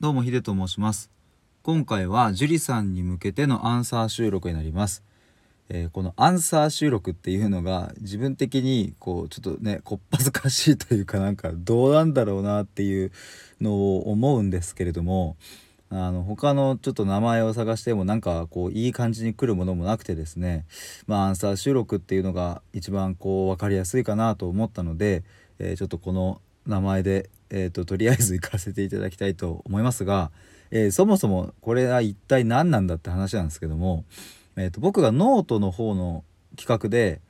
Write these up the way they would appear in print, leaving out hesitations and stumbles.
どうもヒデと申します。今回はジュリさんに向けてのアンサー収録になります。このアンサー収録っていうのが自分的にちょっとねこっぱずかしいというかなんかどうなんだろうなっていうのを思うんですけれども、他のちょっと名前を探してもなんかいい感じに来るものもなくてですね、アンサー収録っていうのが一番分かりやすいかなと思ったので、ちょっとこの名前でとりあえず行かせていただきたいと思いますが、そもそもこれは一体何なんだって話なんですけども、僕がノートの方の企画で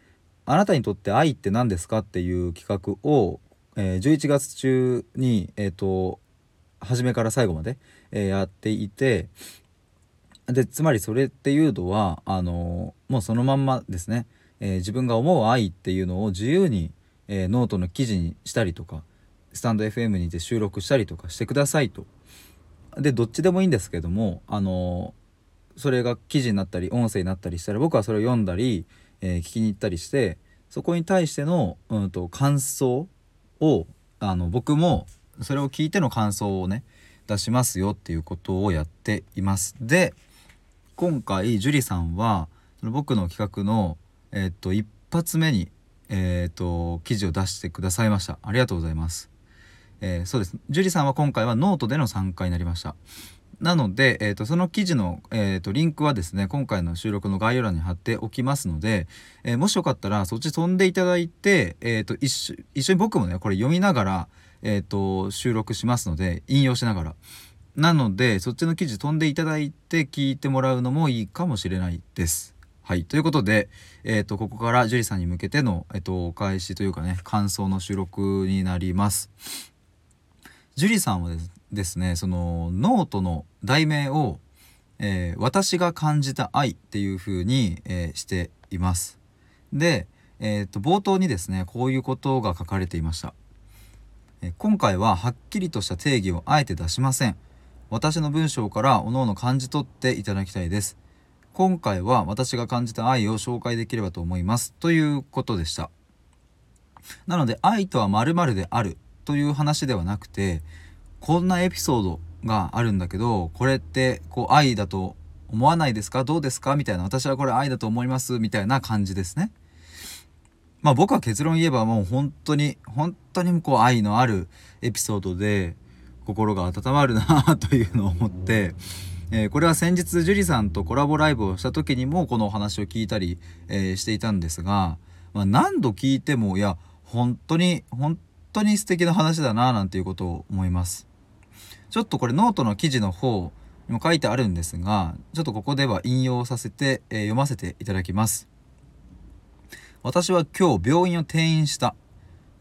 あなたにとって愛って何ですかっていう企画を、11月中に、初めから最後まで、やっていて、でつまりそれっていうのはもうそのまんまですね、自分が思う愛っていうのを自由に、ノートの記事にしたりとかスタンド FM にて収録したりとかしてくださいと。でどっちでもいいんですけども、それが記事になったり音声になったりしたら僕はそれを読んだり、聞きに行ったりして、そこに対しての、感想を僕もそれを聞いての感想をね出しますよっていうことをやっています。で今回ジュリさんはその僕の企画の、一発目に、記事を出してくださいました。ありがとうございます。そうです、ジュリさんは今回はノートでの参加になりました。なので、その記事の、リンクはですね今回の収録の概要欄に貼っておきますので、もしよかったらそっち飛んでいただいて、一緒に僕もねこれ読みながら、収録しますので、引用しながらなのでそっちの記事飛んでいただいて聞いてもらうのもいいかもしれないです。はい、ということで、ここからジュリさんに向けての、お返しというかね感想の収録になります。ジュリさんはですねそのノートの題名を、私が感じた愛っていう風に、しています。で、冒頭にですねこういうことが書かれていました。今回ははっきりとした定義をあえて出しません。私の文章から各々感じ取っていただきたいです。今回は私が感じた愛を紹介できればと思いますということでした。なので愛とは〇〇であるという話ではなくて、こんなエピソードがあるんだけどこれって愛だと思わないですか、どうですかみたいな、私はこれ愛だと思いますみたいな感じですね。僕は結論言えばもう本当に愛のあるエピソードで心が温まるなというのを思って、これは先日ジュリさんとコラボライブをした時にもこのお話を聞いたり、していたんですが、何度聞いてもいや本当に素敵な話だななんていうことを思います。ちょっとこれノートの記事の方にも書いてあるんですが、ちょっとここでは引用させて、読ませていただきます。私は今日病院を転院した。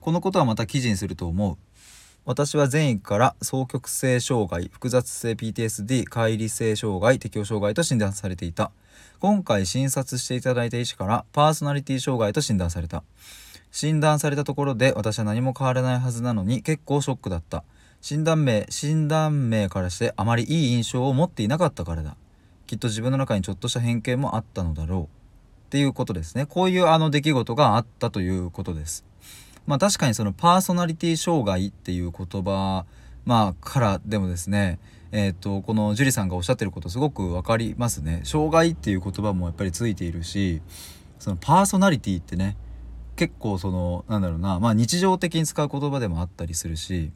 このことはまた記事にすると思う。私は前位から双極性障害、複雑性 PTSD、解離性障害、適応障害と診断されていた。今回診察していただいた医師からパーソナリティ障害と診断された。診断されたところで私は何も変わらないはずなのに結構ショックだった。診断名からしてあまりいい印象を持っていなかったからだ。きっと自分の中にちょっとした偏見もあったのだろうっていうことですね。こういう出来事があったということです。確かにそのパーソナリティ障害っていう言葉、からでもですね、このジュリさんがおっしゃってることすごくわかりますね。障害っていう言葉もやっぱりついているし、そのパーソナリティってね結構その日常的に使う言葉でもあったりするし、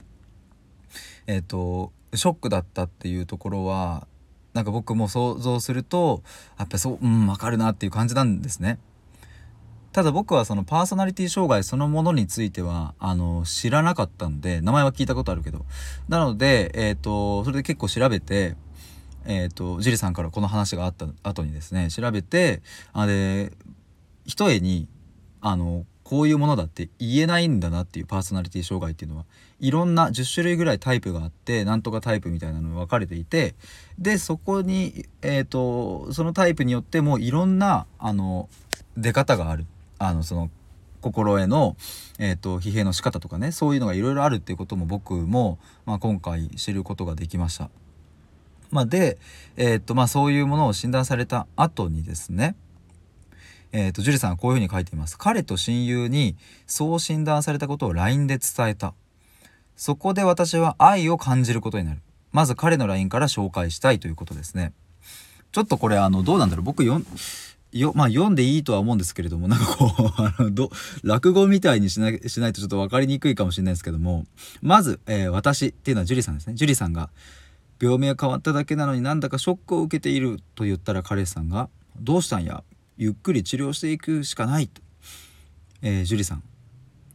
ショックだったっていうところはなんか僕も想像するとやっぱそう分かるなっていう感じなんですね。ただ僕はそのパーソナリティ障害そのものについては知らなかったんで、名前は聞いたことあるけど、なのでそれで結構調べて、ジュリさんからこの話があった後にですね調べて、ひとえにこういうものだって言えないんだなっていう、パーソナリティ障害っていうのはいろんな10種類ぐらいタイプがあって、なんとかタイプみたいなのに分かれていて、でそこに、そのタイプによってもいろんな出方がある、その心への、疲弊の仕方とかね、そういうのがいろいろあるっていうことも僕も、今回知ることができました。で、そういうものを診断された後にですね、ジュリさんはこういうふうに書いています。彼と親友にそう診断されたことを LINE で伝えた。そこで私は愛を感じることになる。まず彼の LINE から紹介したいということですね。ちょっとこれどうなんだろう、僕読んでいいとは思うんですけれども、なんかこう落語みたいにしないとちょっと分かりにくいかもしれないですけども、まず、私っていうのはジュリさんですね。ジュリさんが病名変わっただけなのになんだかショックを受けていると言ったら、彼さんがどうしたんや、ゆっくり治療していくしかないと、ジュリさん、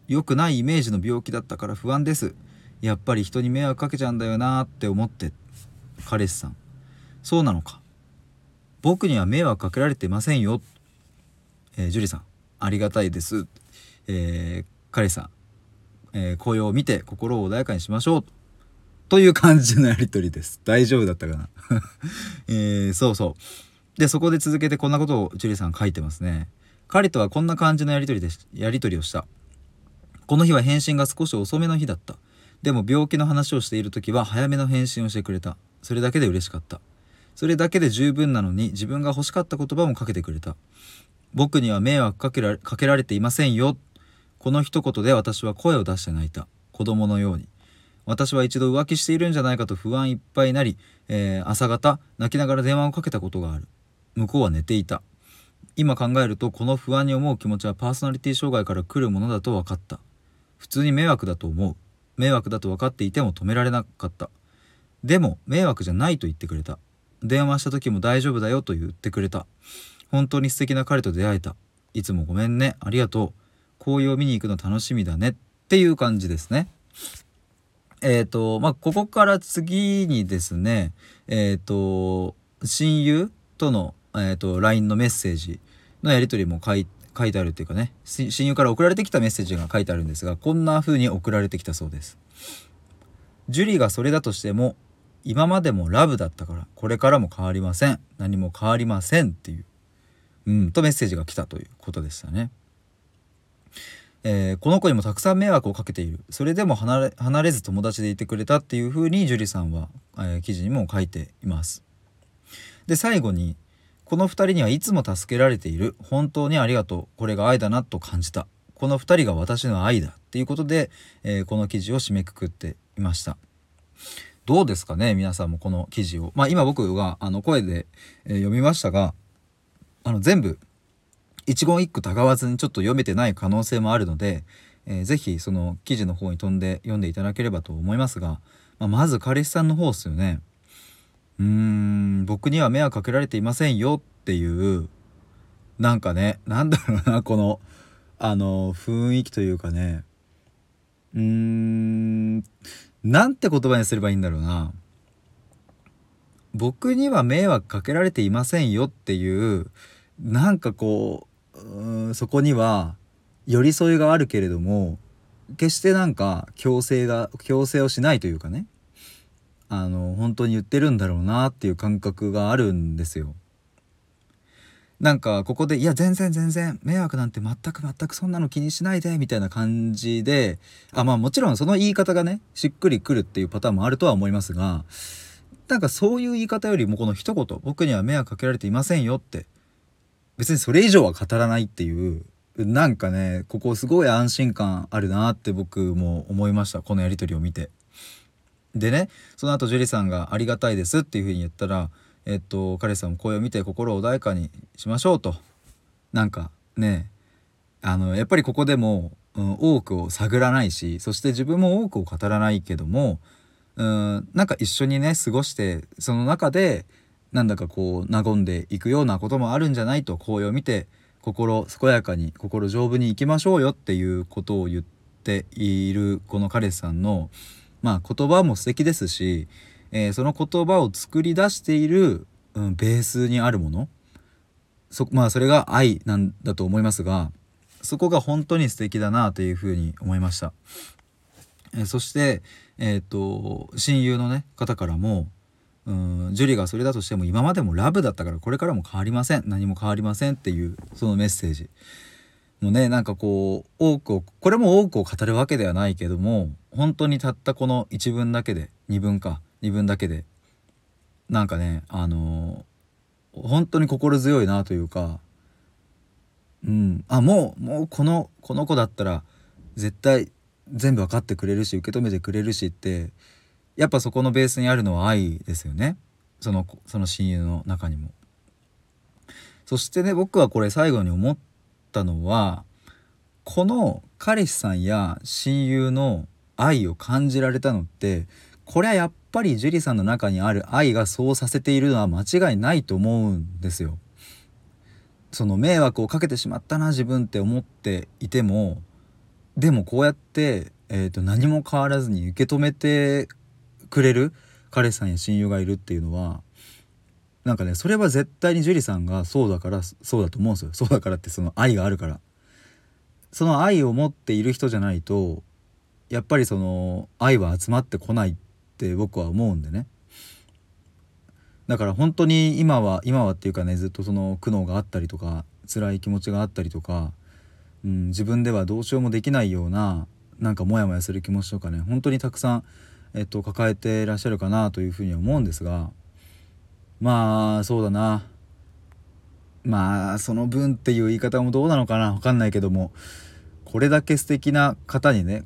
良くないイメージの病気だったから不安です。やっぱり人に迷惑かけちゃうんだよなって思って、彼氏さん、そうなのか、僕には迷惑かけられてませんよ、ジュリさん、ありがたいです、彼氏さん、紅葉を見て心を穏やかにしましょうという感じのやりとりです。大丈夫だったかな、そうでそこで続けてこんなことをジュリさん書いてますね。彼とはこんな感じのやりとりをした。この日は返信が少し遅めの日だった。でも病気の話をしている時は早めの返信をしてくれた。それだけで嬉しかった。それだけで十分なのに、自分が欲しかった言葉もかけてくれた。僕には迷惑かけられていませんよ。この一言で私は声を出して泣いた。子供のように。私は一度浮気しているんじゃないかと不安いっぱいになり、朝方泣きながら電話をかけたことがある。向こうは寝ていた。今考えると、この不安に思う気持ちはパーソナリティ障害から来るものだと分かった。普通に迷惑だと思う。迷惑だと分かっていても止められなかった。でも迷惑じゃないと言ってくれた。電話した時も大丈夫だよと言ってくれた。本当に素敵な彼と出会えた。いつもごめんね、ありがとう、紅葉を見に行くの楽しみだねっていう感じですね。ここから次にですね、親友との、LINE のメッセージのやり取りも書いてあるっていうかね、親友から送られてきたメッセージが書いてあるんですが、こんな風に送られてきたそうです。ジュリがそれだとしても、今までもラブだったからこれからも変わりません。何も変わりませんっていう、とメッセージが来たということでしたね。この子にもたくさん迷惑をかけている。それでも離れず友達でいてくれたっていう風にジュリさんは、記事にも書いています。で、最後に、この2人にはいつも助けられている。本当にありがとう。これが愛だなと感じた。この2人が私の愛だっていうことで、この記事を締めくくっていました。どうですかね、皆さんもこの記事を。今僕が声で、読みましたが、全部一言一句たがわずにちょっと読めてない可能性もあるので、ぜひその記事の方に飛んで読んでいただければと思いますが、まず彼氏さんの方ですよね。僕には迷惑かけられていませんよっていう、なんかね、なんだろうな、この雰囲気というかね、なんて言葉にすればいいんだろうな。僕には迷惑かけられていませんよっていう、なんかこう、そこには寄り添いがあるけれども、決してなんか強制をしないというかね、本当に言ってるんだろうなっていう感覚があるんですよ。なんかここで、いや全然迷惑なんて全くそんなの気にしないでみたいな感じで、もちろんその言い方がね、しっくりくるっていうパターンもあるとは思いますが、なんかそういう言い方よりもこの一言、僕には迷惑かけられていませんよって、別にそれ以上は語らないっていう、なんかね、ここすごい安心感あるなって僕も思いました、このやり取りを見て。でね、その後ジュリさんがありがたいですっていう風に言ったら、彼氏さんも声を見て心を穏やかにしましょうと。なんかね、やっぱりここでも、多くを探らないし、そして自分も多くを語らないけども、なんか一緒にね過ごして、その中でなんだかこう和んでいくようなこともあるんじゃないと、声を見て心健やかに心丈夫にいきましょうよっていうことを言っているこの彼氏さんの言葉も素敵ですし、その言葉を作り出している、ベースにあるもの、それが愛なんだと思いますが、そこが本当に素敵だなというふうに思いました。そして、親友の、方からも、ジュリがそれだとしても今までもラブだったからこれからも変わりません。何も変わりませんっていうそのメッセージ。もうね、なんかこうこれも多くを語るわけではないけども、本当にたったこの2文だけでなんかね、本当に心強いなというか、もうこの子だったら絶対全部分かってくれるし受け止めてくれるしってやっぱそこのベースにあるのは愛ですよね。その親友の中にも。そしてね、僕はこれ最後に思ったのは、この彼氏さんや親友の愛を感じられたのって、これはやっぱりジュリさんの中にある愛がそうさせているのは間違いないと思うんですよ。その迷惑をかけてしまったな自分って思っていても、でもこうやって、何も変わらずに受け止めてくれる彼氏さんや親友がいるっていうのは、なんかね、それは絶対にジュリさんがそうだからそうだと思うんですよ。そうだからって、その愛があるから、その愛を持っている人じゃないとやっぱりその愛は集まってこないって僕は思うんでね。だから本当に今はっていうかね、ずっとその苦悩があったりとか辛い気持ちがあったりとか、自分ではどうしようもできないような、なんかモヤモヤする気持ちとかね、本当にたくさん、抱えていらっしゃるかなというふうに思うんですが、まあそうだな、まあその分っていう言い方もどうなのかな、分かんないけども、これだけ素敵な方にね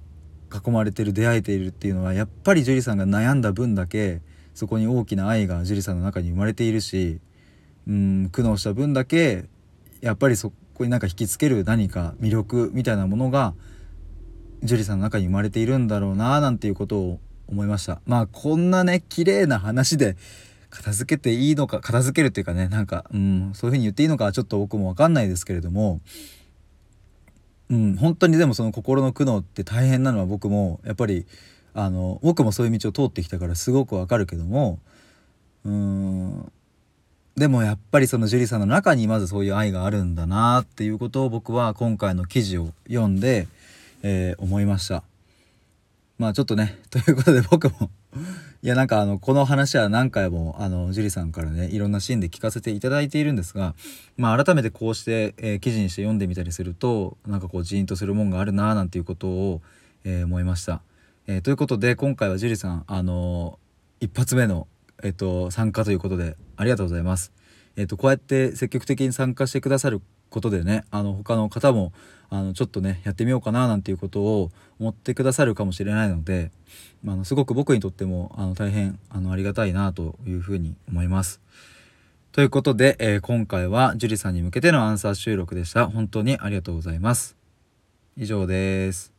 囲まれてる、出会えているっていうのは、やっぱりジュリさんが悩んだ分だけそこに大きな愛がジュリさんの中に生まれているし、苦悩した分だけやっぱりそこになんか引きつける何か魅力みたいなものがジュリさんの中に生まれているんだろうな、なんていうことを思いました。まあこんなね綺麗な話で片付けていいのか、片付けるっていうかね、なんか、そういうふうに言っていいのかちょっと僕も分かんないですけれども、本当にでもその心の苦悩って大変なのは、僕もやっぱり僕もそういう道を通ってきたからすごくわかるけども、でもやっぱりそのジュリさんの中にまずそういう愛があるんだなっていうことを、僕は今回の記事を読んで、思いました。まあちょっとね、ということで僕もいや、なんかこの話は何回もジュリさんからね、いろんなシーンで聞かせていただいているんですが、まあ改めてこうして、記事にして読んでみたりすると、なんかこうジーンとするもんがあるな、なんていうことを、思いました。ということで今回はジュリさん、一発目の、参加ということでありがとうございます。こうやって積極的に参加してくださることでね、他の方もちょっとねやってみようかな、なんていうことを思ってくださるかもしれないので、すごく僕にとっても大変ありがたいなというふうに思います。ということで、今回はジュリさんに向けてのアンサー収録でした。本当にありがとうございます。以上です。